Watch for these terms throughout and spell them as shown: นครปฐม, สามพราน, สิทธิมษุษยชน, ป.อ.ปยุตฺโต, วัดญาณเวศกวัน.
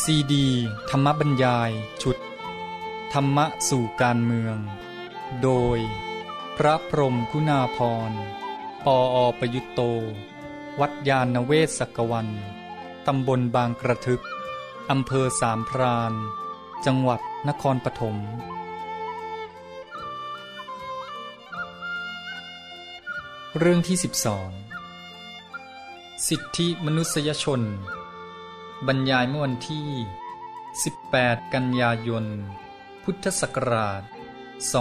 ซีดีธรรมบรรยายชุดธรรมะสู่การเมืองโดยพระพรหมคุณาภรณ์ปอประยุตโตวัดญาณเวศกวันตำบลบางกระทึกอำเภอสามพรานจังหวัดนครปฐมเรื่องที่12สิทธิมนุษยชนบรรยายเมื่อวันที่18กันยายนพุทธศักราช2541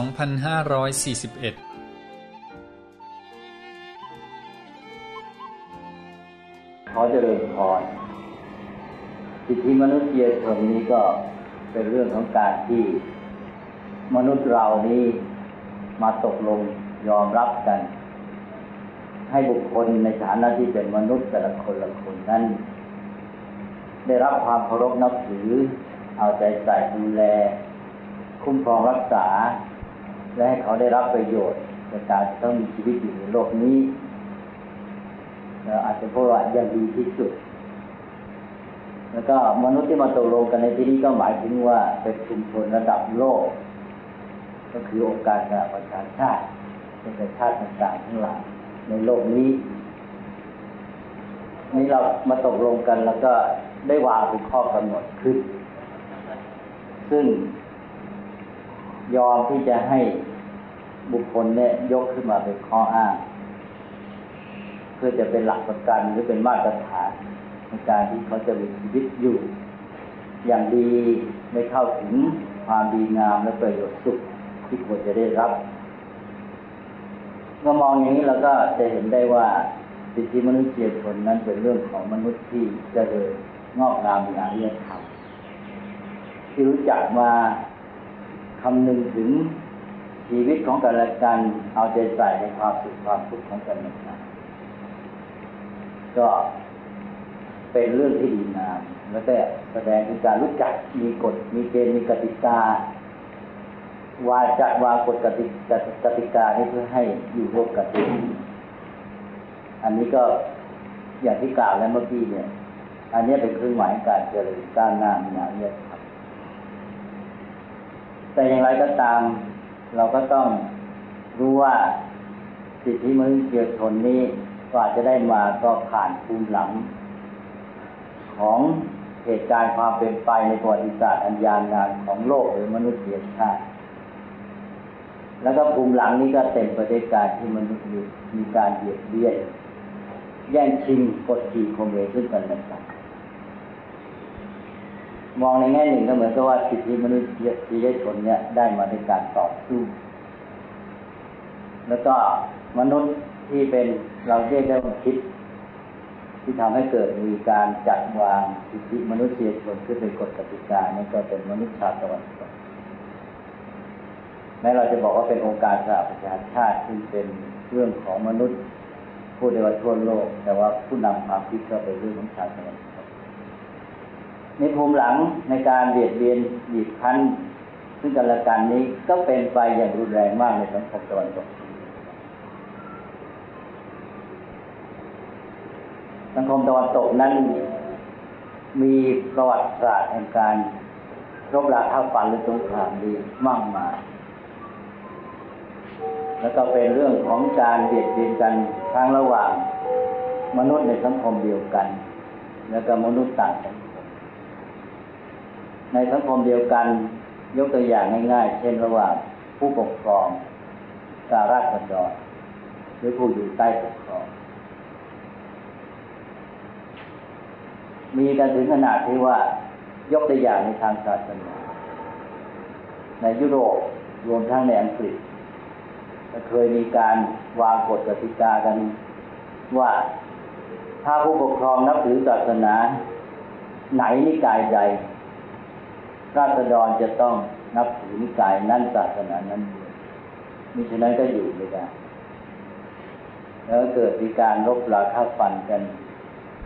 ขอเจริญพรสิทธิมนุษยชนนี้ก็เป็นเรื่องของการที่มนุษย์เรานี้มาตกลงยอมรับกันให้บุคคลในฐานะที่เป็นมนุษย์แต่ละคนละคนนั้นได้รับความเคารพนับถือเอาใจใส่ดูแลคุ้มครองรักษาและให้เขาได้รับประโยชน์จากการต้องมีชีวิตอยู่ในโลกนี้อาจจะเพราะว่ายังดีที่สุดแล้วก็มนุษย์ที่มาตกลงกันในที่นี้ก็หมายถึงว่าเป็นชุมชนระดับโลกก็คือองค์การสหประชาชาติเป็นประชาติต่างๆทั้งหลายในโลกนี้นี่เรามาตกลงกันแล้วก็ได้วางเป็นข้อกำหนดขึ้นซึ่งยอมที่จะให้บุคคลเนี่ยยกขึ้นมาเป็นข้ออ้างเพื่อจะเป็นหลักประกันหรือเป็นมาตรฐานในการที่เขาจะมีชีวิตอยู่อย่างดีได้เข้าถึงความดีงามและประโยชน์สุขที่ควรจะได้รับเมื่อมองอย่างนี้เราก็จะเห็นได้ว่าสิทธิมนุษยชนนั้นเป็นเรื่องของมนุษย์ที่เจริญงอกงามในอารยธรรมที่รู้จักมาคำนึงถึงชีวิตของกันและกันเอาใจใส่ในความสุขความทุกข์ของกันและกันก็เป็นเรื่องที่ดีงามและแต่แสดงถึงการรู้จักมีกฎมีเกณฑ์มีกติกาวาจาวากฎกติกานี้เพื่อให้อยู่ร่วมกันอันนี้ก็อย่างที่กล่าวแล้วเมื่อกี้เนี่ยอันนี้เป็นเครื่องหมายการเจริญก้าวหน้าในอารยธรรมแต่อย่างไรก็ตามเราก็ต้องรู้ว่าสิทธิมนุษยชนนี้กว่าจะได้มาก็ผ่านภูมิหลังของเหตุการณ์ความเป็นไปในประวัติศาสตร์อันยาวนานของโลกหรือมนุษยชาติแล้วก็ภูมิหลังนี้ก็เต็มไปด้วยการที่มนุษย์มีการเบียดเบียนแย่งชิงกดขี่ข่มเหงซึ่งกันและกันมองในแง่หนึ่งก็เหมือนกับว่าสิทธิมนุษยชนเนี่ยได้มาด้วยการต่อสู้แล้วก็มนุษย์ที่เป็นเราเรียกได้ว่าคิดที่ทำให้เกิดมีการจัดวางสิทธิมนุษยชนขึ้นเป็นกฎกติกานี่ก็เป็นมนุษยชาติตะวันตกแม้เราจะบอกว่าเป็นองค์การสหประชาชาติที่เป็นเรื่องของมนุษย์ผู้เดียวทั่วโลกแต่ว่าผู้นำความคิดก็เป็นเรื่องของชาติตะวันตกในภูมิหลังในการเบียดเบียนบีบคั้นซึ่งกันและกันนี้ก็เป็นไปอย่างรุนแรงมากในสังคมตะวันตกสังคมตะวันตกนั้นมีประวัติศาสตร์แห่งการรบราฆ่าฟันหรือสงครามนี้มากมายแล้วก็เป็นเรื่องของการเบียดเบียนกันทั้งระหว่างมนุษย์ในสังคมเดียวกันแล้วก็มนุษย์ต่างสังคมในสังคมเดียวกันยกตัวอย่างง่ายๆเช่นระหว่างผู้ปกครองกับราษฎรหรือผู้อยู่ใต้ปกครองมีกันถึงขนาดที่ว่ายกตัวอย่างในทางศาสนาในยุโรปรวมทั้งในอังกฤษเคยมีการวางกฎกติกากันว่าถ้าผู้ปกครองนับถือศาสนาไหนนิกายใดราษฎรจะต้องนับถือนิกายนั้นศาสนานั้นมิฉะนั้นก็อยู่ไม่ได้แล้วเกิดมีการรบราฆ่าฟันกัน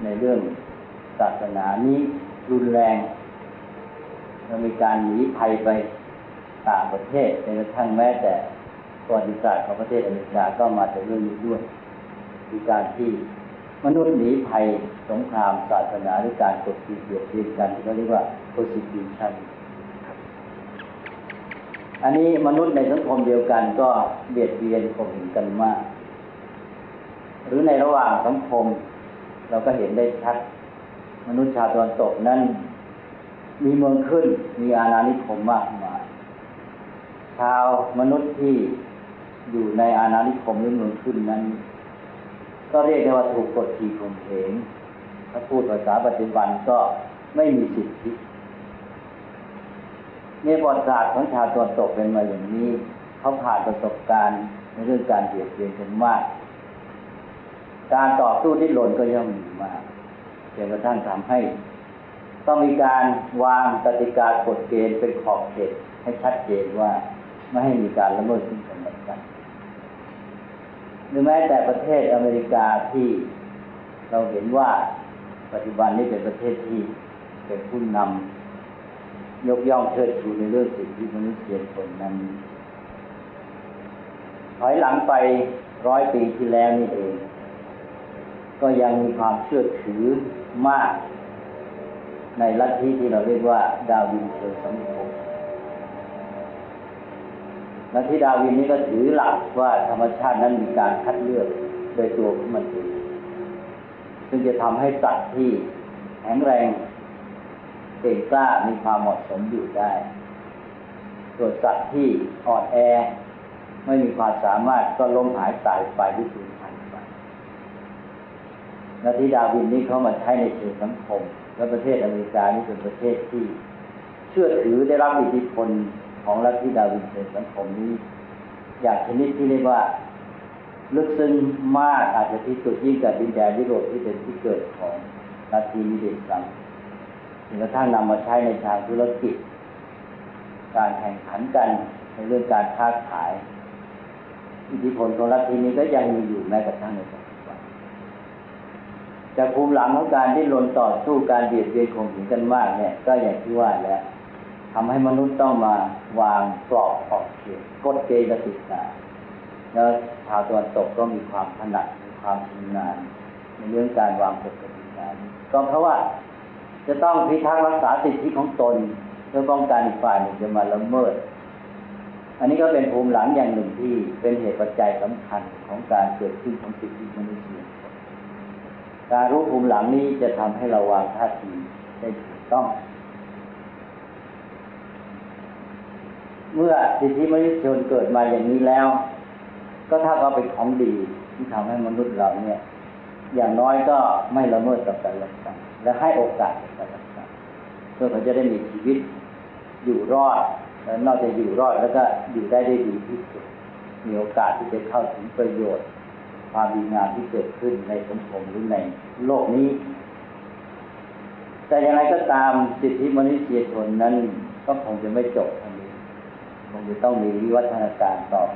ในเรื่องศาสนานี้รุนแรงและมีการหนีภัยไปต่างประเทศจนกระทั่งแม้แต่ประวัติศาสตร์ของประเทศอเมริกาก็มาจากเรื่องนี้ด้วยมีการที่ มนุษย์หนีภัยสงครามศาสนาหรือการกดขี่เบียดเบียนกันก็เรียกว่า persecution อันนี้มนุษย์ในสังคมเดียวกันก็เบียดเบียนข่มเหงกันมากหรือในระหว่างสังคมเราก็เห็นได้ชัดมนุษย์ชาวตะวันตกนั้นมีเมืองขึ้นมีอาณานิคมมากมายชาวมนุษย์ที่อยู่ในอาณานิคมหรือเมืองขึ้นนั้นก็เรียกได้ว่าถูกกดขี่ข่มเหงถ้าพูดภาษาปัจจุบันก็ไม่มีสิทธิในประวัติศาสตร์ของชาวตะวันตกเป็นมาอย่างนี้เขาผ่านประสบการณ์ในเรื่องการเบียดเบียนกันมากการต่อสู้ดิ้นรนก็ย่อมมีมากจนกระทั่งทำให้ต้องมีการวางกติกากฎเกณฑ์เป็นขอบเขตให้ชัดเจนว่าไม่ให้มีการละเมิดซึ่งกันและกันหรือแม้แต่ประเทศอเมริกาที่เราเห็นว่าปัจจุบันนี้เป็นประเทศที่เป็นผู้นำยกย่องเชิดชูในเรื่องสิทธิมนุษยชนนั้นถอยหลังไป100 ปีที่แล้วนี่เองก็ยังมีความเชื่อถือมากในลัทธิที่เราเรียกว่าดาวินเชิงสังคมลัทธิดาวินนี้ก็ถือหลักว่าธรรมชาตินั้นมีการคัดเลือกโดยตัวของมันเองซึ่งจะทำให้สัตว์ที่แข็งแรงเก่งกล้ามีความเหมาะสมอยู่ได้ส่วนสัตว์ที่อ่อนแอไม่มีความสามารถก็ล้มหายตายไปหรือสูญพันธุ์ไปลัทธิดาวินนี้เขามาใช้ในเชิงสังคมและประเทศอเมริกานี่เป็นประเทศที่เชื่อถือได้รับอิทธิพลของลัทธิดาวินในสังคมนี้อย่างชนิดที่เรียกว่าลึกซึ้งมากอาจจะที่สุดยิ่งกับดินแดนยุโรปที่เป็นที่เกิดของลัทธินี้เองครับจนกระทั่งนำมาใช้ในทางธุรกิจการแข่งขันกันในเรื่องการค้าขายอิทธิพลของลัทธินี้ก็ยังมีอยู่แม้กระทั่งในปัจจุบันจากภูมิหลังของการที่ลนต่อสู้การเบียดเบียนข่มเหงกันมากเนี่ยก็อย่างที่ว่าแล้วทำให้มนุษย์ต้องมาวางกรอบขอบเขตกฎเกณฑ์กติกาแล้วชาวตะวันตกก็มีความถนัดมีความชำนาญในเรื่องการวางกฎกติกาก็เพราะว่าจะต้องพิทักษ์รักษาสิทธิของตนเพื่อป้องกันอีกฝ่ายหนึ่งจะมาละเมิดอันนี้ก็เป็นภูมิหลังอย่างหนึ่งที่เป็นเหตุปัจจัยสำคัญของการเกิดขึ้นของสิทธิมนุษยชนการรู้ภูมิหลังนี้จะทำให้เราวางท่าทีได้ถูกต้องเมื่อสิทธิมนุษยชนเกิดมาอย่างนี้แล้วก็ถ้าเอาเป็นของดีที่ทำให้มนุษย์เราเนี่ยอย่างน้อยก็ไม่ละเมิดต่อกันและกันและให้โอกาสกันและกันเพื่อเขาจะได้มีชีวิตอยู่รอดและนอกจากอยู่รอดแล้วก็อยู่ได้ดีที่สุดมีโอกาสที่จะเข้าถึงประโยชน์ความดีงามที่เกิดขึ้นในสังคมหรือในโลกนี้แต่อย่างไรก็ตามสิทธิมนุษยชนนั้นก็คงจะไม่จบเท่านี้คงจะต้องมีวิวัฒนาการต่อไป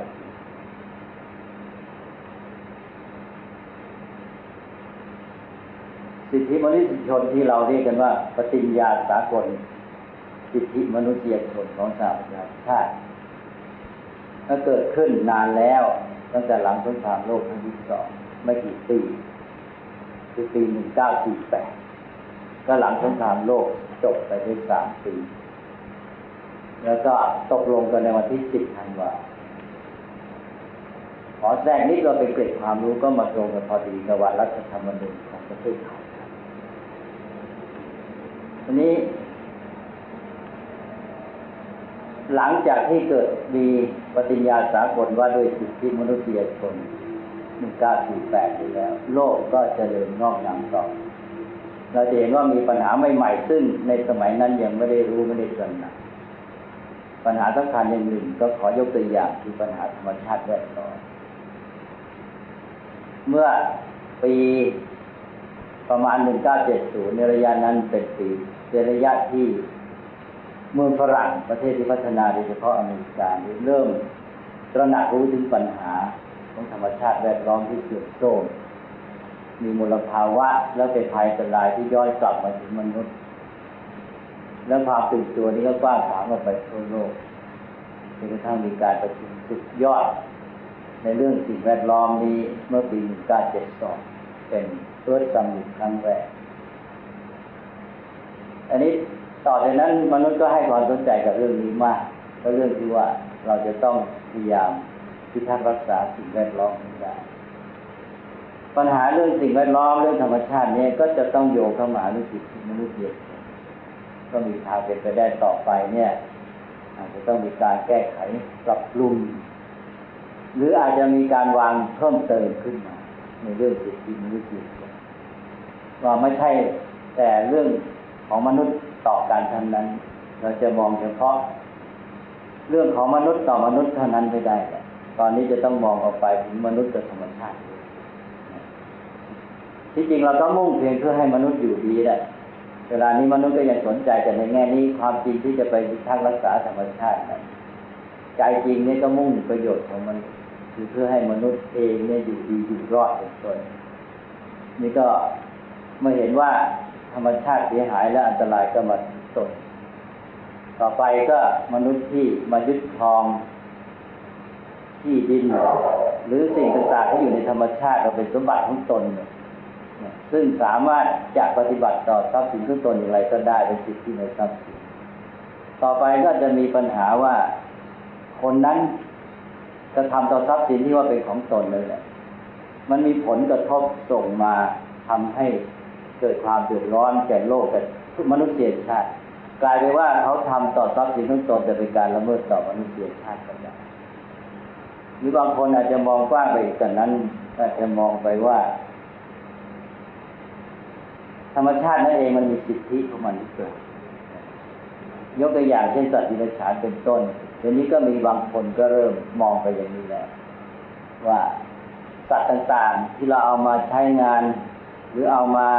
สิทธิมนุษยชนที่เราเรียกกันว่าปฏิญญาสากลสิทธิมนุษยชนของสหประชาชาติก็เกิดขึ้นนานแล้วตั้งแต่หลังสงครามโลกครั้งที่สองไม่กี่ปีคือปี 1948ก็หลังสงครามโลกจบไปได้3 ปีแล้วก็ตกลงกันในวันที่10 ธันวาคมขอแทรกนิดเราไปเก็บความรู้ก็มาตรงกันพอดีกับวันรัฐธรรมนูญของประเทศไทยทีนี้หลังจากที่เกิดมีปฏิญญาสากลว่าด้วยสิทธิมนุษยชน 1948 อยู่แล้วโลกก็เจริญงอกงามต่อเราจะเห็นว่ามีปัญหาใหม่ๆซึ่งในสมัยนั้นยังไม่ได้รู้ไม่ได้ตระหนักปัญหาสำคัญอย่างหนึ่งก็ขอยกตัวอย่างคือปัญหาธรรมชาติแวดล้อมเมื่อปีประมาณ 1970 ในระยะนั้นเป็นปีในระยะที่เมืองฝรั่งประเทศที่พัฒนาโดยเฉพาะอเมริกาเริ่มตระหนักรู้ถึงปัญหาของธรรมชาติแวดล้อมที่เสื่อมโทรมมีมลภาวะและเป็นภัยอันตรายที่ย้อนกลับมาถึงมนุษย์และความตื่นตัวนี้ก็กว้างขวางออกไปทั่วโลกจนกระทั่งมีการประชุมสุดยอดในเรื่องสิ่งแวดล้อมนี้เมื่อปี 1972 เป็นเพื่อสำนึกครั้งแรกอันนี้ต่อจากนั้นมนุษย์ก็ให้ความสนใจกับเรื่องนี้มากเพราะเรื่องที่ว่าเราจะต้องพยายามพิทักษ์รักษาสิ่งแวดล้อมให้ได้ปัญหาเรื่องสิ่งแวดล้อมเรื่องธรรมชาตินี้ก็จะต้องโยงเข้ามาในจิตมนุษย์เองก็มีทางเป็นไปได้ต่อไปเนี่ยอาจจะต้องมีการแก้ไขปรับปรุงหรืออาจจะมีการวางเพิ่มเติมขึ้นมาในเรื่องสิทธิมนุษยชนว่าไม่ใช่แต่เรื่องของมนุษย์ต่อกันเท่านั้นเราจะมองเฉพาะเรื่องของมนุษย์ต่อมนุษย์เท่านั้นไม่ได้ตอนนี้จะต้องมองออกไปถึงมนุษย์กับธรรมชาติที่จริงเราก็มุ่งเพียงเพื่อให้มนุษย์อยู่ดีแหละเวลานี้มนุษย์ก็ยังสนใจแต่ในแง่นี้ความจริงที่จะไปพิทักษ์รักษาธรรมชาตินะใจจริงนี่ก็มุ่งประโยชน์ของมันคือเพื่อให้มนุษย์เองเนี่ยอยู่ดีอยู่รอดเป็นต้นนี่ก็มาเห็นว่าธรรมชาติเสียหายและอันตรายก็มาตกต่อไปก็มนุษย์ที่มายึดครองที่ดินหรือสิ่งต่างๆที่อยู่ในธรรมชาติเราเป็นสมบัติของตนซึ่งสามารถจะปฏิบัติต่อทรัพย์สินของตนอย่างไรก็ได้เป็นสิทธิในทรัพย์สินต่อไปก็จะมีปัญหาว่าคนนั้นจะทำต่อทรัพย์สินที่ว่าเป็นของตนเลยแหละมันมีผลกระทบส่งมาทำให้เกิดความเดือดร้อนแก่โลกแก่มนุษยชาติกลายไปว่าเขาทำต่อทรัพย์สินของตนจะเป็นการละเมิดต่อมนุษยชาติกันได้หรือบางคนอาจจะมองกว้างไปอีกกันนั้นอาจจะมองไปว่าธรรมชาตินั่นเองมันมีสิทธิของมันเกิดยกตัวอย่างเช่นสัตว์ดิบฉานเป็นต้นเดี๋ยวนี้ก็มีบางคนก็เริ่มมองไปอย่างนี้แล้วว่าสัตว์ต่างๆที่เราเอามาใช้งานหรือเอามา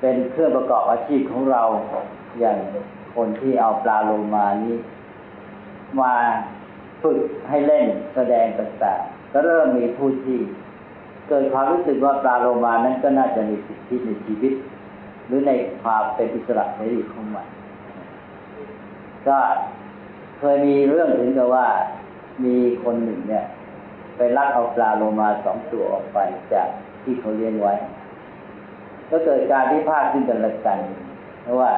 เป็นเครื่องประกอบอาชีพของเราอย่างคนที่เอาปลาโลมานี้มาฝึกให้เล่นแสดงต่างๆก็เริ่มมีผู้ที่เกิดความรู้สึกว่าปลาโลมานั้นก็น่าจะมีสิทธิในชีวิตหรือในความเป็นอิสระเสรีของมันก็เคยมีเรื่องถึงกับว่ามีคนหนึ่งเนี่ยไปลักเอาปลาโลมา2ตัวออกไปจากที่เขาเลี้ยงไว้ก็เกิดการพิพาทขึ้นกันละกันเพราะว่า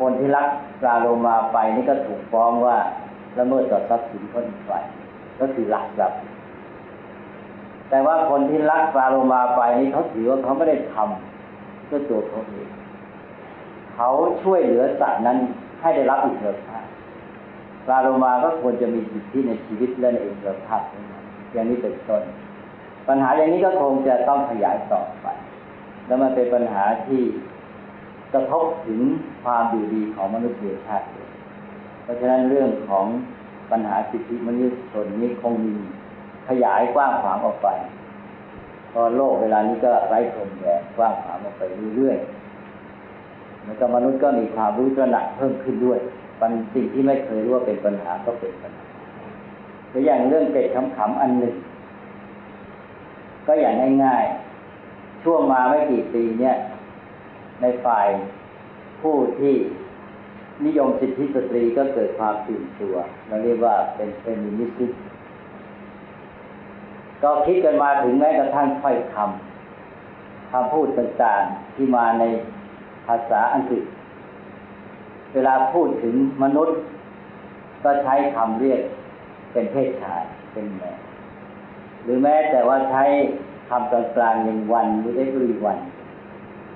คนที่ลักปลาโลมาไปนี่ก็ถูกฟ้องว่าละเมิดต่อทรัพย์สินคนอีกฝ่ายก็คือลักทรัพย์แต่ว่าคนที่ลักปลาโลมาไปนี่เขาถือว่าเขาไม่ได้ทำเพื่อตัวเขาเองเขาช่วยเหลือสัตว์นั้นให้ได้รับอิสรภาพปลาโลมาก็ควรจะมีสิทธิในชีวิตและในอิสรภาพอย่างนี้เป็นต้นปัญหาอย่างนี้ก็คงจะต้องขยายต่อไปแล้วมันเป็นปัญหาที่กระทบถึงความอยู่ดีของมนุษยชาติเพราะฉะนั้นเรื่องของปัญหาสิทธิมนุษยชนนี้คงมีขยายกว้างขวางออกไปพอโลกเวลานี้ก็ไร้พรมแดนกว้างขวางออกไปเรื่อยๆแล้วก็มนุษย์ก็มีความรู้ตระหนักเพิ่มขึ้นด้วยสิ่งที่ไม่เคยรู้ว่าเป็นปัญหาก็เป็นปัญหาหรืออย่างเรื่องเกล็ดขำๆอันหนึ่งก็อย่างง่ายๆช่วงมาไม่กี่ปีเนี่ยในฝ่ายผู้ที่นิยมสิทธิสตรีก็เกิดความตื่นตัวเราเรียกว่าเป็นเฟมินิสต์ก็คิดกันมาถึงแม้กระทั่งถ้อยคำคำพูดต่างๆที่มาในภาษาอังกฤษเวลาพูดถึงมนุษย์ก็ใช้คำเรียกเป็นเพศชายเป็นแม่หรือแม้แต่ว่าใช้คำกลางๆอย่างวันหรือ every one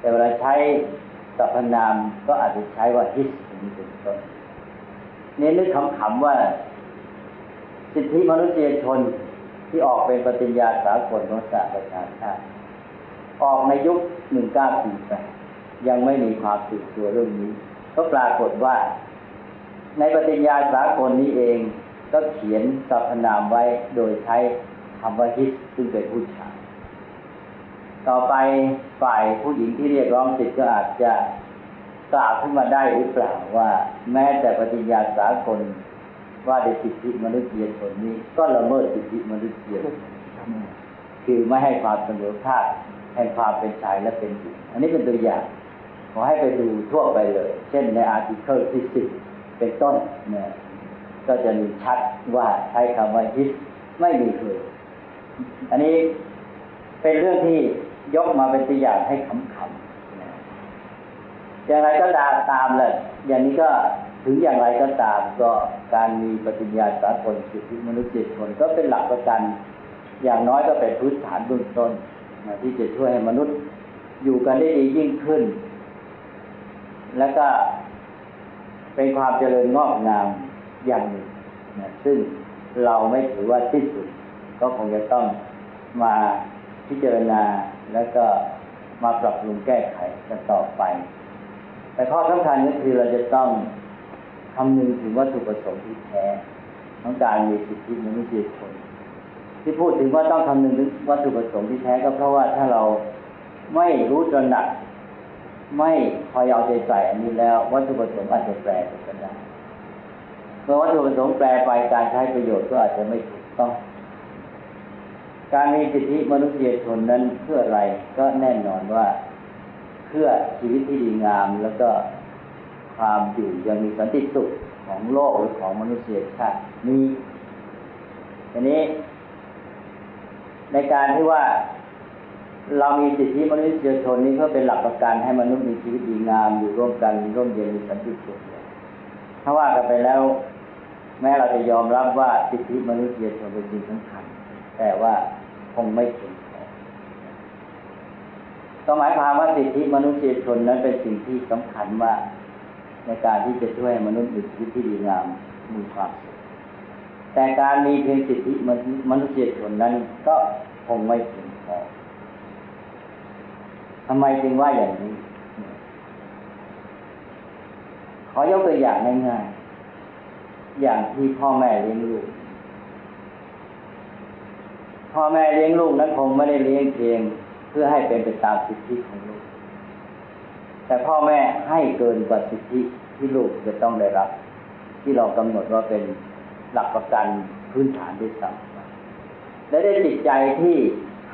แต่เวลาใช้สรรพนามก็อาจจะใช้ว่า his เป็นต้นนี่นึกขำๆว่าสิทธิมนุษยชนที่ออกเป็นปฏิญญาสากลของสหประชาชาติออกในยุค 1948 ยังไม่มีความตื่นตัวเรื่องนี้ก็ปรากฏว่าในปฏิญญาสากลนี้เองก็เขียนสรรพนามไว้โดยใช้คำว่า his ซึ่งเป็นผู้ชายต่อไปฝ่ายผู้หญิงที่เรียกร้องสิทธิ์ก็อาจจะกล่าวขึ้นมาได้หรือเปล่าว่าแม้แต่ปฏิญญาสากลว่าในสิทธิมนุษยชนนี้ก็ละเมิดสิทธิมนุษยชนคือไม่ให้ความเสมอภาคให้ความเป็นชายและเป็นหญิงอันนี้เป็นตัวอย่างขอให้ไปดูทั่วไปเลยเช่นในอาร์ติเคิลที่10เป็นต้นเนี่ยก็จะมีชัดว่าใช้คำว่า his ไม่มีคืออันนี้เป็นเรื่องที่ ยกมาเป็นตัวอย่างให้ขำๆอย่างไรก็ตามเลยอย่างนี้ก็ถึงอย่างไรก็ตามก็การมีปฏิญญาสากลสิทธิมนุษยชนก็เป็นหลักประกันอย่างน้อยก็เป็นพื้นฐานเบื้องต้นที่จะช่วยให้มนุษย์อยู่กันได้ดียิ่งขึ้นและก็เป็นความเจริญงอกงามอย่างหนึ่งซึ่งเราไม่ถือว่าสิ้นสุดก็คงจะต้องมาพิจารณาแล้วก็มาปรับปรุงแก้ไขกันต่อไปแต่ข้อสำคัญก็คือเราจะต้องคำนึงถึงวัตถุประสงค์ที่แท้ของการมีสิทธิมนุษยชนที่พูดถึงว่าต้องคำนึงถึงวัตถุประสงค์ที่แท้ก็เพราะว่าถ้าเราไม่รู้ตระหนักไม่คอยเอาใจใส่อันนี้แล้ววัตถุประสงค์อาจจะแปรไปก็ได้เมื่อวัตถุประสงค์แปรไปการใช้ประโยชน์ก็อาจจะไม่ถูกต้องการมีสิทธิมนุษยชนนั้นเพื่ออะไรก็แน่นอนว่าเพื่อชีวิตที่ดีงามแล้วก็ความอยู่ยังมีสันติสุขของโลกหรือของมนุษยชาตินี้ทีนี้ในการที่ว่าเรามีสิทธิมนุษยชนนี้เพื่อเป็นหลักประกันให้มนุษย์มีชีวิตดีงามอยู่ร่วมกันร่มเย็นมีสันติสุขถ้าว่ากันไปแล้วแม้เราจะยอมรับว่าสิทธิมนุษยชนเป็นสิ่งสำคัญแต่ว่าคงไม่ถึงก็หมายความว่าสิทธิมนุษยชนนั้นเป็นสิ่งที่สำคัญมากในการที่จะช่วยมนุษย์มีชีวิตที่ดีงามมีความสุขแต่การมีเพียงสิทธิมนุษยชนนั้นก็คงไม่ถึงพอทำไมจึงว่าอย่างนี้ขอยกตัวอย่างง่ายๆอย่างที่พ่อแม่เลี้ยงลูกพ่อแม่เลี้ยงลูกนั้นคงไม่ได้เลี้ยงเพียงเพื่อให้เป็นไปตามสิทธิของลูกแต่พ่อแม่ให้เกินกว่าสิทธิที่ลูกจะต้องได้รับที่เรากำหนดว่าเป็นหลักประกันพื้นฐานด้วยซ้ำและได้จิตใจที่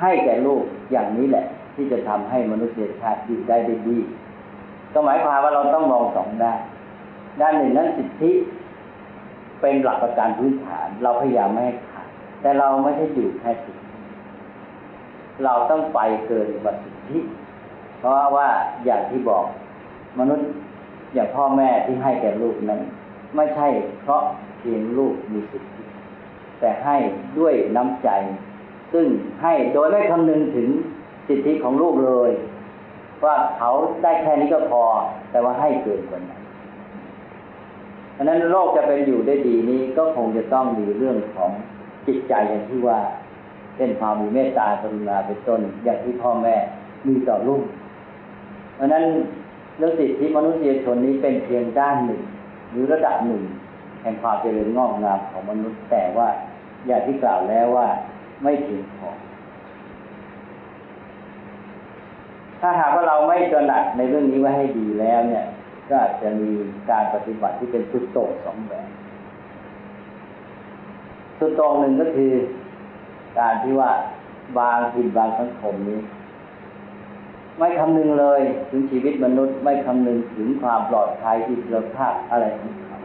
ให้แก่ลูกอย่างนี้แหละที่จะทำให้มนุษยชาติอยู่ได้ดีก็หมายความว่าเราต้องมองสองด้านหนึ่งนั้นสิทธิเป็นหลักประกันพื้นฐานเราพยายามไม่ให้ขาดแต่เราไม่ใช่อยู่แค่สิทธิเราต้องไปเกินกว่าสิทธิเพราะว่าอย่างที่บอกมนุษย์อย่างพ่อแม่ที่ให้แก่ลูกนั้นไม่ใช่เพราะเพียงลูกมีสิทธิแต่ให้ด้วยน้ำใจซึ่งให้โดยไม่คำนึงถึงสิทธิของลูกเลยว่าเขาได้แค่นี้ก็พอแต่ว่าให้เกินกว่านั้นเพราะฉะนั้นโลกจะเป็นอยู่ได้ดีนี้ก็คงจะต้องมีเรื่องของจิตใจอย่างที่ว่าเป็นความมีเมตตากรุณาเป็นต้นอย่างที่พ่อแม่มีต่อลูกเพราะฉะนั้นเรื่องสิทธิมนุษยชนนี้เป็นเพียงด้านหนึ่งหรือระดับหนึ่งแห่งความเจริญงอกงามของมนุษย์แต่ว่าอย่างที่กล่าวแล้วว่าไม่เพียงพอถ้าหากว่าเราไม่ตระหนักในเรื่องนี้ไว้ให้ดีแล้วเนี่ยก็อาจจะมีการปฏิบัติที่เป็นสุดโต่งสองแบบสุดโต่งหนึ่งก็คือการที่ว่าบางถิ่นบางสังคมนี้ไม่คำนึงเลยถึงชีวิตมนุษย์ไม่คำนึงถึงความปลอดภัยอิสรภาพอะไรของเขา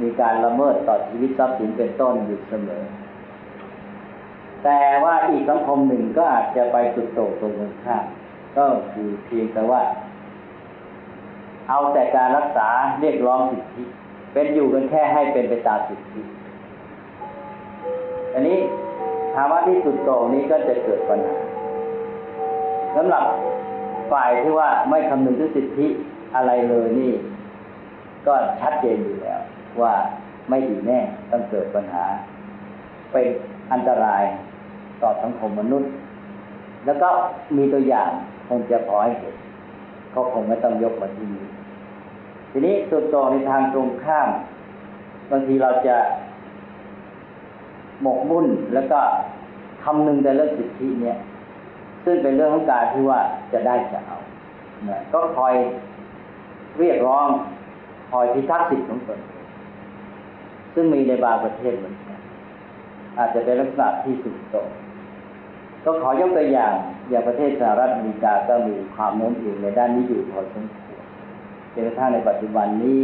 มีการละเมิดต่อชีวิตทรัพย์สินเป็นต้นอยู่เสมอแต่ว่าอีกสังคมหนึ่งก็อาจจะไปสุดโต่งตรงกันข้ามก็คือเพียงแต่ว่าเอาแต่การรักษาเรียกร้องสิทธิเป็นอยู่กันแค่ให้เป็นไปตามสิทธิอันนี้ภาวะที่สุดโต่งนี้ก็จะเกิดปัญหาสำหรับฝ่ายที่ว่าไม่คำนึงถึงสิทธิอะไรเลยนี่ก็ชัดเจนอยู่แล้วว่าไม่ดีแน่ต้องเกิดปัญหาเป็นอันตรายต่อสังคมมนุษย์แล้วก็มีตัวอย่างคงจะพอให้เห็นเขาคงไม่ต้องยกมาที่นี้ทีนี้สุดโต่งในทางตรงข้ามบางทีเราจะหมกมุ่นแล้วก็คำนึงแต่เรื่องสิทธิเนี่ยซึ่งเป็นเรื่องของการที่ว่าจะได้จะเอาก็คอยเรียกร้องคอยพิทักษ์สิทธิของตนซึ่งมีในบางประเทศเหมือนกันอาจจะเป็นลักษณะที่สุดโต่งก็ขอยกตัวอย่างประเทศสหรัฐอเมริกาก็มีความโน้มเอียงในด้านนี้อยู่พอสมควรจนกระทั่งในปัจจุบันนี้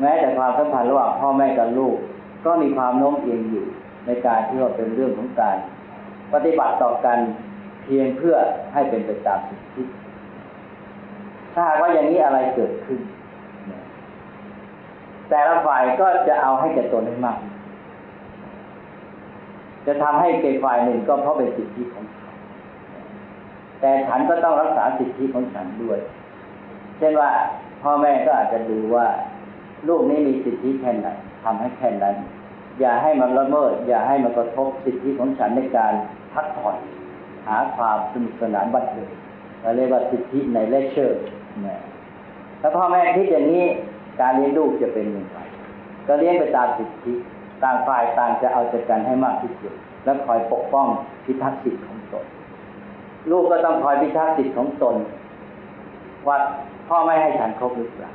แม้แต่ความสัมพันธ์ระหว่างพ่อแม่กับลูกก็มีความโน้มเอียงอยู่ในการที่ว่าเป็นเรื่องของการปฏิบัติต่อกัน พียงเพื่อให้เป็นไปตามสิทธิถ้าหากว่าอย่างนี้อะไรเกิดขึ้นแต่ละฝ่ายก็จะเอาให้แก่ตนให้มากจะทำให้เป็นฝ่ายหนึ่งก็เพราะเป็นสิทธิของเขาแต่ฉันก็ต้องรักษาสิทธิของฉันด้วยเช่นว่าพ่อแม่ก็อาจจะดูว่าลูกนี้มีสิทธิแค่ไหนทำให้แค่นั้นอย่าให้มันละเมิดอย่าให้มันกระทบสิทธิของฉันในการพักผ่อนหาความสนุกสนานบันเทิงเราเรียกว่าสิทธิในเลคเชอร์ถ้าพ่อแม่คิดอย่างนี้การเลี้ยงลูกจะเป็นอย่างไรก็เลี้ยงไปตามสิทธิต่างฝ่ายต่างจะเอาใจกันให้มากที่สุดและคอยปกป้องพิทักษ์สิทธิของตนลูกก็ต้องคอยพิทักษ์สิทธิของตนว่าพ่อไม่ให้ฉันครบหรือเปล่า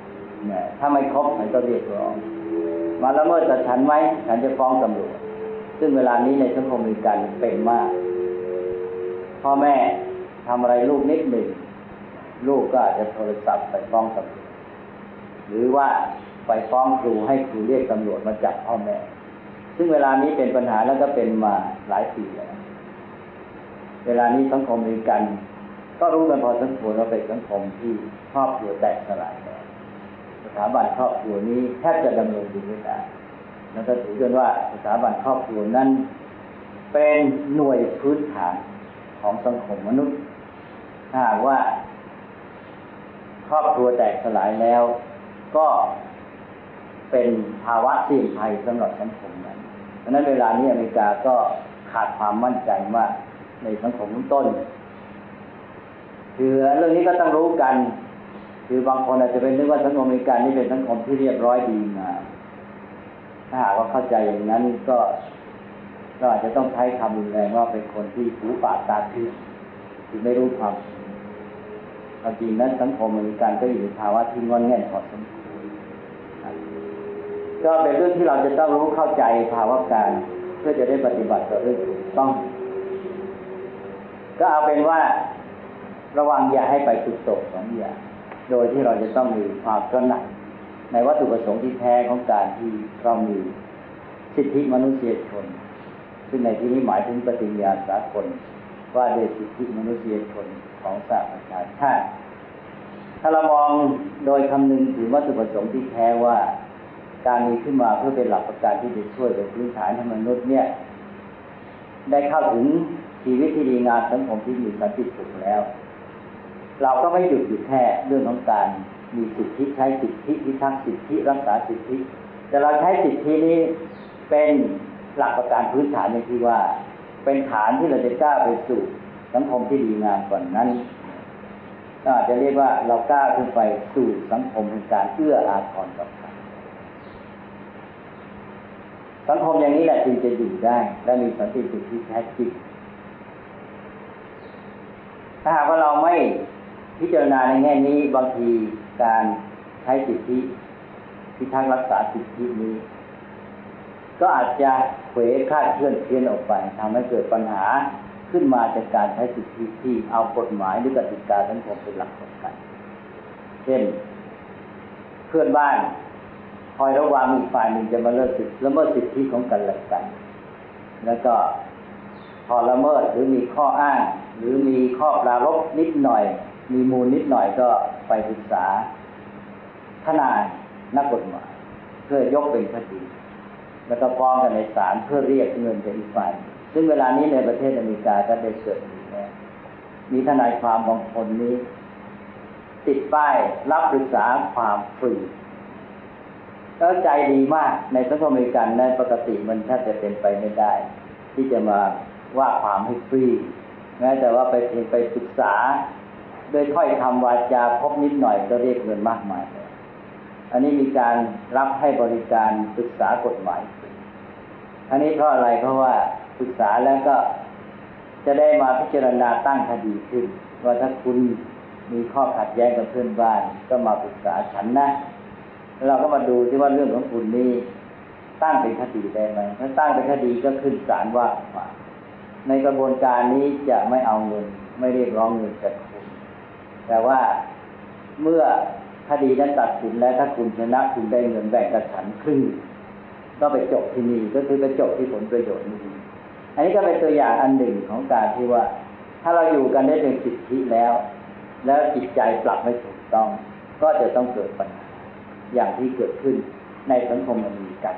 ถ้าไม่ครบฉันก็เรียกร้องมาละเมิดต่อฉันไหมฉันจะฟ้องตำรวจซึ่งเวลานี้ในสังคมมีการเป็นมากพ่อแม่ทำอะไรลูกนิดหนึ่งลูกก็อาจจะโทรศัพท์ไปฟ้องตำรวจหรือว่าไปฟ้องครูให้ครูเรียกตำรวจมาจับพ่อแม่ซึ่งเวลานี้เป็นปัญหาแล้วก็เป็นมาหลายปีแล้วเวลานี้สังคมมีการก็รู้กันพอสมควรว่าเป็นสังคมที่ครอบครัวแตกสลายแล้วสถาบันครอบครัวนี้แทบจะดำเนินอยู่ไม่ได้แล้วก็ถือกันว่าสถาบันครอบครัวนั้นเป็นหน่วยพื้นฐานของสังคมมนุษย์ถ้าหากว่าครอบครัวแตกสลายแล้วก็เป็นภาวะเสี่ยงภัยสำหรับสังคมนั้นเพราะนั้นเวลานี้อเมริกาก็ขาดความมั่นใจมากในสังคมต้นคือเรื่องนี้ก็ต้องรู้กันคือบางคนอาจจะเป็นเรื่องว่าสังคมอเมริกันนี่เป็นสังคมที่เรียบร้อยดีงามถ้าหากว่าเข้าใจอย่างนั้นก็อาจจะต้องใช้คำรุนแรงว่าเป็นคนที่หูปากตาทึบที่ไม่รู้ความจริงนั้นสังคมอเมริกันก็อยู่ในภาวะที่งอนแง่นพอสมควรก็เป็นเรื่องที่เราจะต้องรู้เข้าใจภาวะการเพื่อจะได้ปฏิบัติต่อเรื่องถูกต้องก็เอาเป็นว่าระวังอย่าให้ไปสุดโต่งสองอย่างโดยที่เราจะต้องมีความตระหนักในวัตถุประสงค์ที่แท้ของการที่เรามีสิทธิมนุษยชนซึ่งในที่นี้หมายถึงปฏิญญาสากลว่าด้วยสิทธิมนุษยชนของสหประชาชาติถ้าเรามองโดยคำนึงถึงวัตถุประสงค์ที่แท้ว่าการมีขึ้นมาเพื่อเป็นหลักประกันที่จะช่วยเป็นพื้นฐานให้มนุษย์เนี่ยได้เข้าถึงชีวิตที่ดีงามสังคมที่มีสันติสุขแล้วเราก็ไม่หยุดอยู่แค่เรื่องของการมีสิทธิใช้สิทธิพิทักษ์สิทธิรักษาสิทธิแต่เราใช้สิทธินี้เป็นหลักประกันพื้นฐานในที่ว่าเป็นฐานที่เราจะก้าวไปสู่สังคมที่ดีงามก่อนนั้นก็อาจจะเรียกว่าเราก้าวขึ้นไปสู่สังคมแห่งการเอื้ออาทรต่อกันสังคมอย่างนี้แหละจึงจะอยู่ได้และมีสันติสุขที่แท้จริงถ้าหากว่าเราไม่พิจารณาในแง่นี้บางทีการใช้สิทธิพิทักษ์รักษาสิทธินี้ก็อาจจะเผยคลาดเคลื่อนเพี้ยนออกไปทำให้เกิดปัญหาขึ้นมาจากการใช้สิทธิที่เอากฎหมายหรือกติกาสังคมเป็นหลักประกันเช่นเพื่อนบ้านคอยระวังอีกฝ่ายหนึ่งจะมาละเมิดสิทธิของกันและกันแล้วก็พอละเมิดหรือมีข้ออ้างหรือมีข้อปรารภนิดหน่อยมีมูลนิดหน่อยก็ไปปรึกษาทนายนักกฎหมายเพื่อยกเป็นคดีแล้วก็ฟ้องกันในศาลเพื่อเรียกเงินจากอีกฝ่ายซึ่งเวลานี้ในประเทศอเมริกาก็ได้เกิดอยู่แล้วมีทนายความบางคนนี้ติดป้ายรับปรึกษาความฟรีก็ใจดีมากในสังคมอเมริกันนั้นปกติมันแทบจะเป็นไปไม่ได้ที่จะมาว่าความให้ฟรีแม้แต่ว่าไปปรึกษาโดยถ้อยคำวาจาพบนิดหน่อยก็เรียกเงินมากมายอันนี้มีการรับให้บริการปรึกษากฎหมายอันนี้เพราะอะไรเพราะว่าปรึกษาแล้วก็จะได้มาพิจารณาตั้งคดีขึ้นว่าถ้าคุณมีข้อขัดแย้งกับเพื่อนบ้านก็มาปรึกษาฉันนะเราก็มาดูที่ว่าเรื่องของคุณนี้ตั้งเป็นคดีได้ไหมถ้าตั้งเป็นคดีก็ขึ้นศาลว่าในกระบวนการนี้จะไม่เอาเงินไม่เรียกร้องเงินจากคุณแต่ว่าเมื่อคดีนั้นตัดสินแล้วถ้าคุณชนะคุณได้เงินแบ่งกับฉันครึ่งก็ไปจบที่นี่ก็คือไปจบที่ผลประโยชน์นี้อันนี้ก็เป็นตัวอย่างอันหนึ่งของการที่ว่า ถ้าเราอยู่กันได้เป็นสิทธิแล้วแล้วจิตใจปรับไม่ถูกต้องก็จะต้องเกิดปัญหาอย่างที่เกิดขึ้นในสังคมอเมริกัน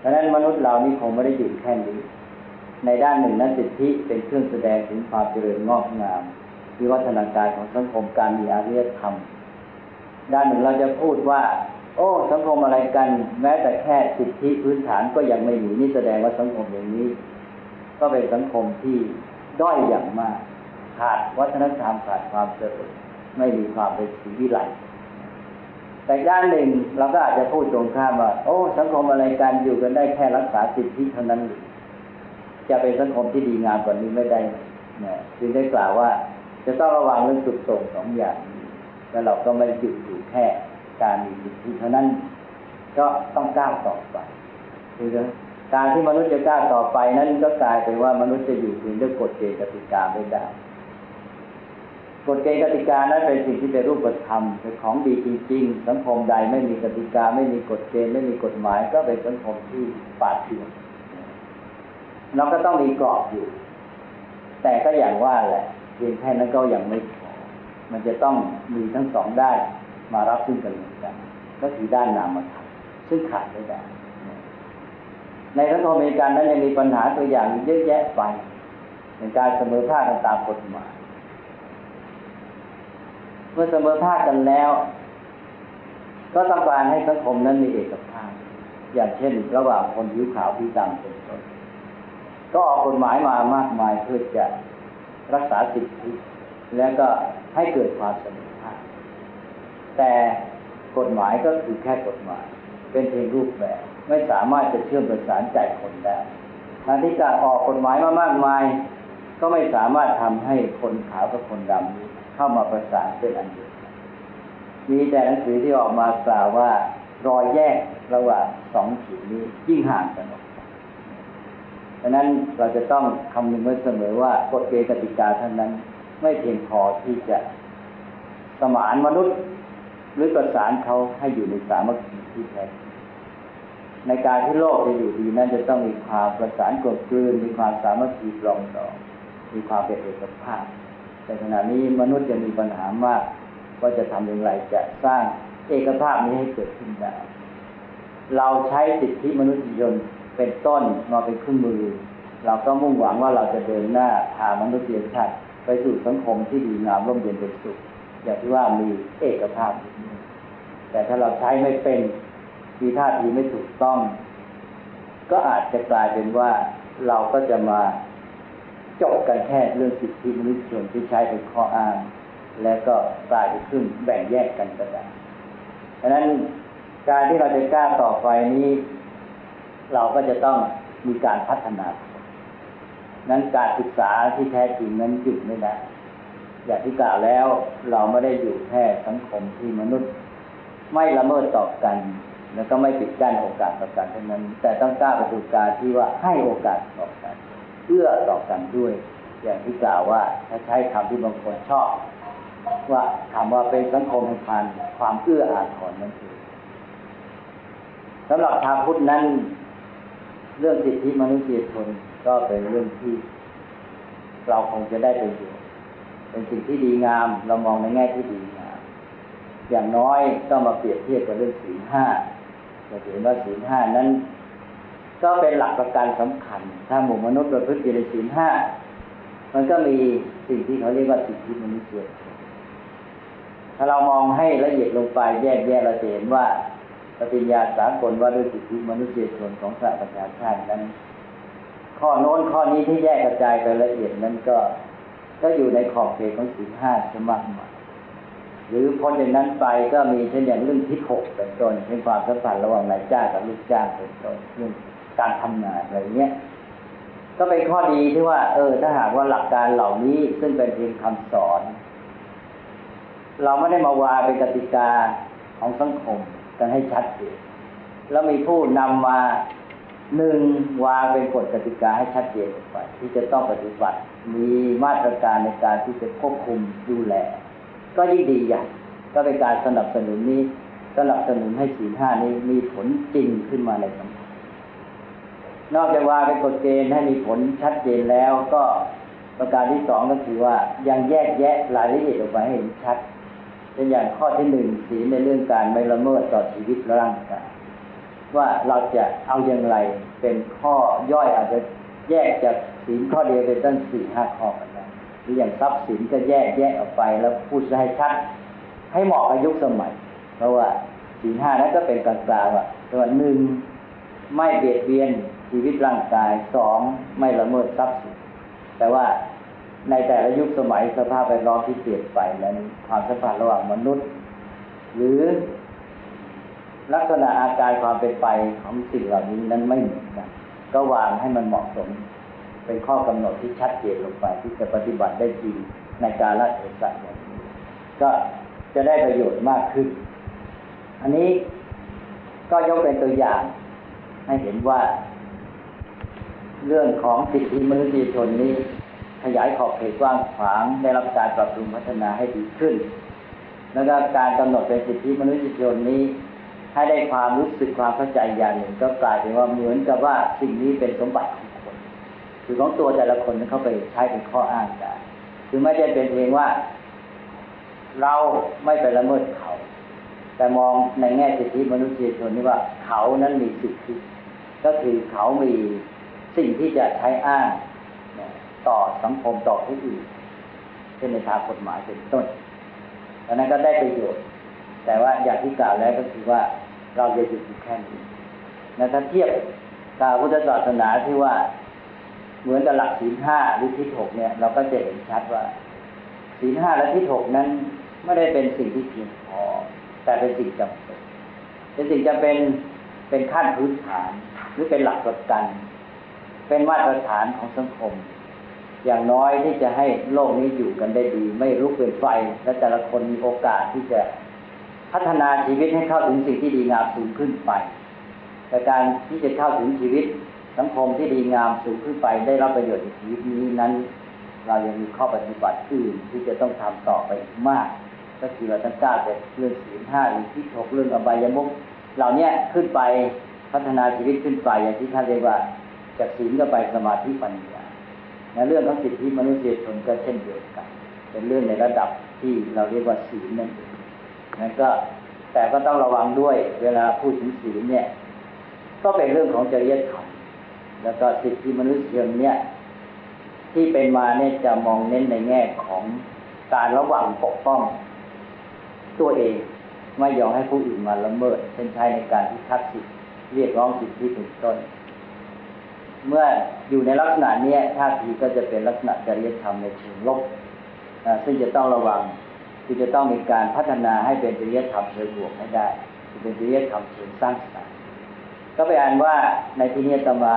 เพราะฉะนั้นมนุษย์เรานี่คงไม่ได้หยุดแค่นี้ในด้านหนึ่งนั้นสิทธิเป็นเครื่องแสดงถึงความเจริญงอกงามวิวัฒนาการของสังคมการมีอารยธรรมด้านหนึ่งเราจะพูดว่าโอ้สังคมอะไรกันแม้แต่แค่สิทธิพื้นฐานก็ยังไม่มีนี่แสดงว่าสังคมอย่างนี้ก็เป็นสังคมที่ด้อยอย่างมากขาดวัฒนธรรมขาดความเจริญไม่มีความเป็นศรีวิไลแต่ด้านหนึ่งเราก็อาจจะพูดตรงข้ามว่าโอ้สังคมอะไรกันอยู่กันได้แค่รักษาสิทธิเท่านั้นจะเป็นสังคมที่ดีงามกว่านี้ไม่ได้นะจึงได้กล่าวว่าจะต้องระวังเรื่องสุดโต่งสองอย่างแล้วเราก็ไม่หยุดอยู่แค่การมีสิทธิเท่านั้นก็ต้องก้าวต่อไปคือการที่มนุษย์จะก้าวต่อไปนั้นก็กลายเป็นว่ามนุษย์จะอยู่เพียงด้วยกฎเกณฑ์กติกาไม่ได้กฎเกณฑ์กติกานั้นเป็นสิ่งที่เป็นรูปธรรมเป็นของดีจริงๆสังคมใดไม่มีกติกาไม่มีกฎเกณฑ์ไม่มีกฎหมายก็เป็นสังคมที่ป่าเถื่อนเราก็ต้องมีกรอบอยู่แต่ก็อย่างว่าแหละเพียงแค่นั้นก็ยังไม่พอมันจะต้องมีทั้งสองด้านมารับซึ่งกันและกันก็คือด้านนามธรรมซึ่งขาดไม่ได้ในสังคมอเมริกันนั้นยังมีปัญหาตัวอย่างเยอะแยะไปในการเสมอภาคกันตามกฎหมายเมื่อเสมอภาคกันแล้วก็ต้องการให้สังคมนั้นมีเอกภาพอย่างเช่นระหว่างคนผิวขาวผิวดำเป็นต้นก็ออกกฎหมายมามากมายเพื่อจะรักษาสิทธิและก็ให้เกิดความเสมอภาคแต่กฎหมายก็คือแค่กฎหมายเป็นเพียงรูปแบบไม่สามารถจะเชื่อมประสานใจคนได้ทางที่จะออกกฎหมายมามากมายก็ไม่สามารถทำให้คนขาวกับคนดำเข้ามาประสานเป็นอันเดียวมีแต่หนังสือที่ออกมากล่าวว่ารอยแยกระหว่างสองขีดนี้ยิ่งห่างกันเพราะนั้นเราจะต้องคำนึงไว้เสมอว่ากฎเกณฑ์กติกาเท่านั้นไม่เพียงพอที่จะสมานมนุษย์หรือประสานเขาให้อยู่ในสามัคคีที่แท้ในการที่โลกจะอยู่ดีนั้นจะต้องมีความประสานกลมกลืนมีความสามัคคีปรองดองมีความเป็นเอกภาพแต่ขณะนี้มนุษย์จะมีปัญหามากว่าจะทำอย่างไรจะสร้างเอกภาพนี้ให้เกิดขึ้นได้เราใช้สิทธิมนุษยชนเป็นต้นมาเป็นเครื่องมือเราก็มุ่งหวังว่าเราจะเดินหน้าพามนุษยชาติไปสู่สังคมที่ดีงามร่มเย็นเป็นสุขอย่างที่ว่ามีเอกภาพแต่ถ้าเราใช้ไม่เป็นมีท่าทีไม่ถูกต้องก็อาจจะกลายเป็นว่าเราก็จะมาจบกันแค่เรื่องสิทธิมนุษยชนที่ใช้เป็นข้ออ้างและก็กลายเป็นขึ้นแบ่งแยกกันไปได้ฉะนั้นการที่เราจะกล้าต่อไปนี้เราก็จะต้องมีการพัฒนานั้นการศึกษาที่แท้จริงนั้นหยุดไม่ได้อย่างที่กล่าวแล้วเราไม่ได้อยู่แค่สังคมที่มนุษย์ไม่ละเมิดต่อกันแล้วก็ไม่ปิดกั้นโอกาสต่อกันเท่านั้นแต่ต้องกล้าประดุจการที่ว่าให้โอกาสต่อกันเอื้อต่อกันด้วยอย่างที่กล่าวว่าถ้าใช้คำที่บางคนชอบว่าคำว่าเป็นสังคมแห่งความเอื้ออาทรนั่นเองสำหรับชาวพุทธนั้นเรื่องสิทธิมนุษยชนก็เป็นเรื่องที่เราคงจะได้ประโยชน์เป็นสิ่งที่ดีงามเรามองในแง่ที่ดีงามอย่างน้อยก็มาเปรียบเทียบกับเรื่องศีลห้าเราเห็นว่าศีลห้านั้นก็เป็นหลักประกันสำคัญถ้าหมู่มนุษย์ประพฤติในศีลห้ามันก็มีสิ่งที่เขาเรียกว่าสิทธิมนุษยชนถ้าเรามองให้ละเอียดลงไปแยกแยะเราจะเห็นว่าปฏิญญาสากลว่าด้วยสิทธิมนุษยชนของสหประชาชาตินั้นข้อโน้นข้อนี้ที่แยกกระจายไปละเอียดนั้นก็อยู่ในขอบเขตของศีลห้าสมัครมาหรือพ้นจากนั้นไปก็มีเช่นอย่างเรื่องทิฏฐิหกเป็นต้นเช่นความสัมพันธ์ระหว่างนายจ้างกับลูกจ้างเป็นต้นเรื่องการทำงานอะไรเงี้ยก็เป็นข้อดีที่ว่าถ้าหากว่าหลักการเหล่านี้ซึ่งเป็นเพียงคำสอนเราไม่ได้มาวาเป็นกติกาของสังคมกันให้ชัดเจนแล้วมีผู้นำมาหนึ่งวางเป็นกฎกติกาให้ชัดเจนออกไปที่จะต้องปฏิบัติมีมาตรการในการที่จะควบคุมดูแลก็ยิ่งดีใหญ่ก็เป็นการสนับสนุนนี้สนับสนุนให้ศีลห้านี้มีผลจริงขึ้นมาในสังคมนอกจากวางเป็นกฎเกณฑ์ให้มีผลชัดเจนแล้วก็ ประการที่สองก็คือว่ายังแยกแยะรายละเอียดออกมาให้เห็นชัดเป็นอย่างข้อที่หนึ่งศีลในเรื่องการไม่ละเมิดต่อชีวิตและร่างกายว่าเราจะเอาอย่างไรเป็นข้อย่อยอาจจะแยกจากศีลข้อเดียวเป็นตั้ง 4-5 ข้อกันนะหรืออย่างทรัพย์สินก็แยกออกไปแล้วพูดให้ชัดให้เหมาะกับยุคสมัยเพราะว่าศีล 5 นั้นก็เป็นกลางๆว่าตัวหนึ่งไม่เบียดเบียนชีวิตร่างกาย 2 ไม่ละเมิดทรัพย์สินแต่ว่าในแต่ละยุคสมัยสภาพแวดล้อมที่เปลี่ยนไปนั้นความสัมพันธ์ระหว่างมนุษย์หรือลักษณะอาการความเป็นไปของสิ่งเหล่านี้นั้นไม่เหมือนกันก็วางให้มันเหมาะสมเป็นข้อกำหนดที่ชัดเจนลงไปที่จะปฏิบัติได้จริงในกาลเทศะอย่างนี้ก็จะได้ประโยชน์มากขึ้นอันนี้ก็ยกเป็นตัวอย่างให้เห็นว่าเรื่องของสิทธิมนุษยชนนี้ขยายขอบเขตกว้างขวางได้รับการปรับปรุงพัฒนาให้ดีขึ้นแล้วก็การกำหนดเป็นสิทธิมนุษยชนนี้ให้ได้ความรู้สึกความเข้าใจอย่างหนึ่งก็กลายเป็นว่าเหมือนกับว่าสิ่งนี้เป็นสมบัติของคนคือของตัวแต่ละคนเข้าไปใช้เป็นข้ออ้างได้คือไม่ใช่เป็นเพียงว่าเราไม่ไปละเมิดเขาแต่มองในแง่สิทธิมนุษยชนนี่ว่าเขานั้นมีสิทธิก็คือเขามีสิ่งที่จะใช้อ้างต่อสังคมต่อผู้อื่นเช่นในทางกฎหมายเป็นต้นดังนั้นก็ได้ประโยชน์แต่ว่าอย่างที่กล่าวแล้วก็คือว่าเราจะหยุดอยู่แค่นี้นะถ้าเทียบกับพุทธศาสนาที่ว่าเหมือนกับหลักศีล 5 หรือทิฏฐิ 6เนี่ยเราก็จะเห็นชัดว่าศีล 5 และทิฏฐิ 6นั้นไม่ได้เป็นสิ่งที่เพียงพอแต่เป็นสิ่งจำเป็นเป็นสิ่งจำเป็นเป็นขั้นพื้นฐานหรือเป็นหลักประกันเป็นมาตรฐานของสังคมอย่างน้อยที่จะให้โลกนี้อยู่กันได้ดีไม่ลุกเป็นไฟและแต่ละคนมีโอกาสที่จะพัฒนาชีวิตให้เข้าถึงสิ่งที่ดีงามสูงขึ้นไปแต่การที่จะเข้าถึงชีวิตสังคมที่ดีงามสูงขึ้นไปได้รับประโยชน์จากชีวิตนี้นั้นเรายังมีข้อปฏิบัติอื่นที่จะต้องทำต่อไปมากก็คือเราตั้งใจแต่เรื่องศีล 5 หรือทิฏฐิ 6เรื่องอบายมุขเหล่านี้ขึ้นไปพัฒนาชีวิตขึ้นไปอย่างที่ท่านเรียกว่าจากศีลก็ไปสมาธิปัญญาในเรื่องของสิทธิมนุษยชนก็เช่นเดียวกันเป็นเรื่องในระดับที่เราเรียกว่าศีลนั่นเองนั่นก็แต่ก็ต้องระวังด้วยเวลาพูดถึงศีลเนี่ยก็เป็นเรื่องของจริยธรรมแล้วก็สิทธิมนุษยชนเนี่ยที่เป็นมาเนี่ยจะมองเน้นในแง่ของการระวังปกป้องตัวเองไม่ยอมให้ผู้อื่นมาละเมิดเช่นใช้ในการพิทักษ์สิทธิเรียกร้องสิทธิเป็นต้นเมื่ออยู่ในลักษณะนี้ท่าทีก็จะเป็นลักษณะจริยธรรมในเชิงลบซึ่งจะต้องระวังคือจะต้องมีการพัฒนาให้เป็นจริยธรรมเชิงบวกให้ได้เป็นจริยธรรมเชิงสร้างสรรค์ก็ไปอ่านว่าในที่นี้ตมา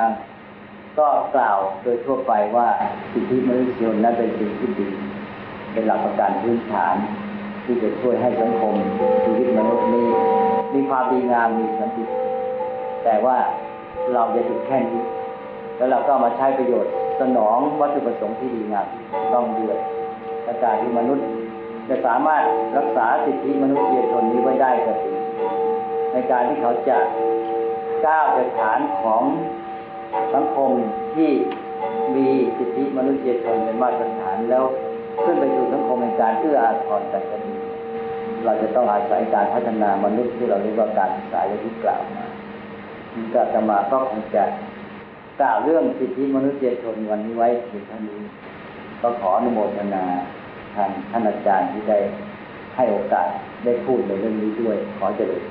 ก็กล่าวโดยทั่วไปว่าสิทธิมนุษยชนนั้นเป็นสิ่งที่ดีเป็นหลักประกันพื้นฐานที่จะช่วยให้สังคมชีวิตมนุษย์นี้มีความดีงามมีสันติสุขแต่ว่าเราจะหยุดแค่นี้แล้วเราก็มาใช้ประโยชน์สนองวัตถุประสงค์ที่ดีงามต้องด้วยและการที่มนุษย์จะสามารถรักษาสิทธิมนุษยชนนี้ไว้ได้ก็ดีในการที่เขาจะก้าวจากฐานของสังคมที่มีสิทธิมนุษยชนเป็นมาตรฐานแล้วขึ้นไปสู่สังคมในการเอื้ออาทรแต่ก็ดีเราจะต้องอาศัยการพัฒนามนุษย์ที่เราเรียกว่าการศึกษาอย่างที่กล่าวมาที่อาตมาก็คงจะกล่าวเรื่องสิทธิมนุษยชนวันนี้ไว้เพียงเท่านี้ก็ขออนุโมทนาท่านอาจารย์ที่ได้ให้โอกาสได้พูดในเรื่องนี้ด้วยขอเจริญ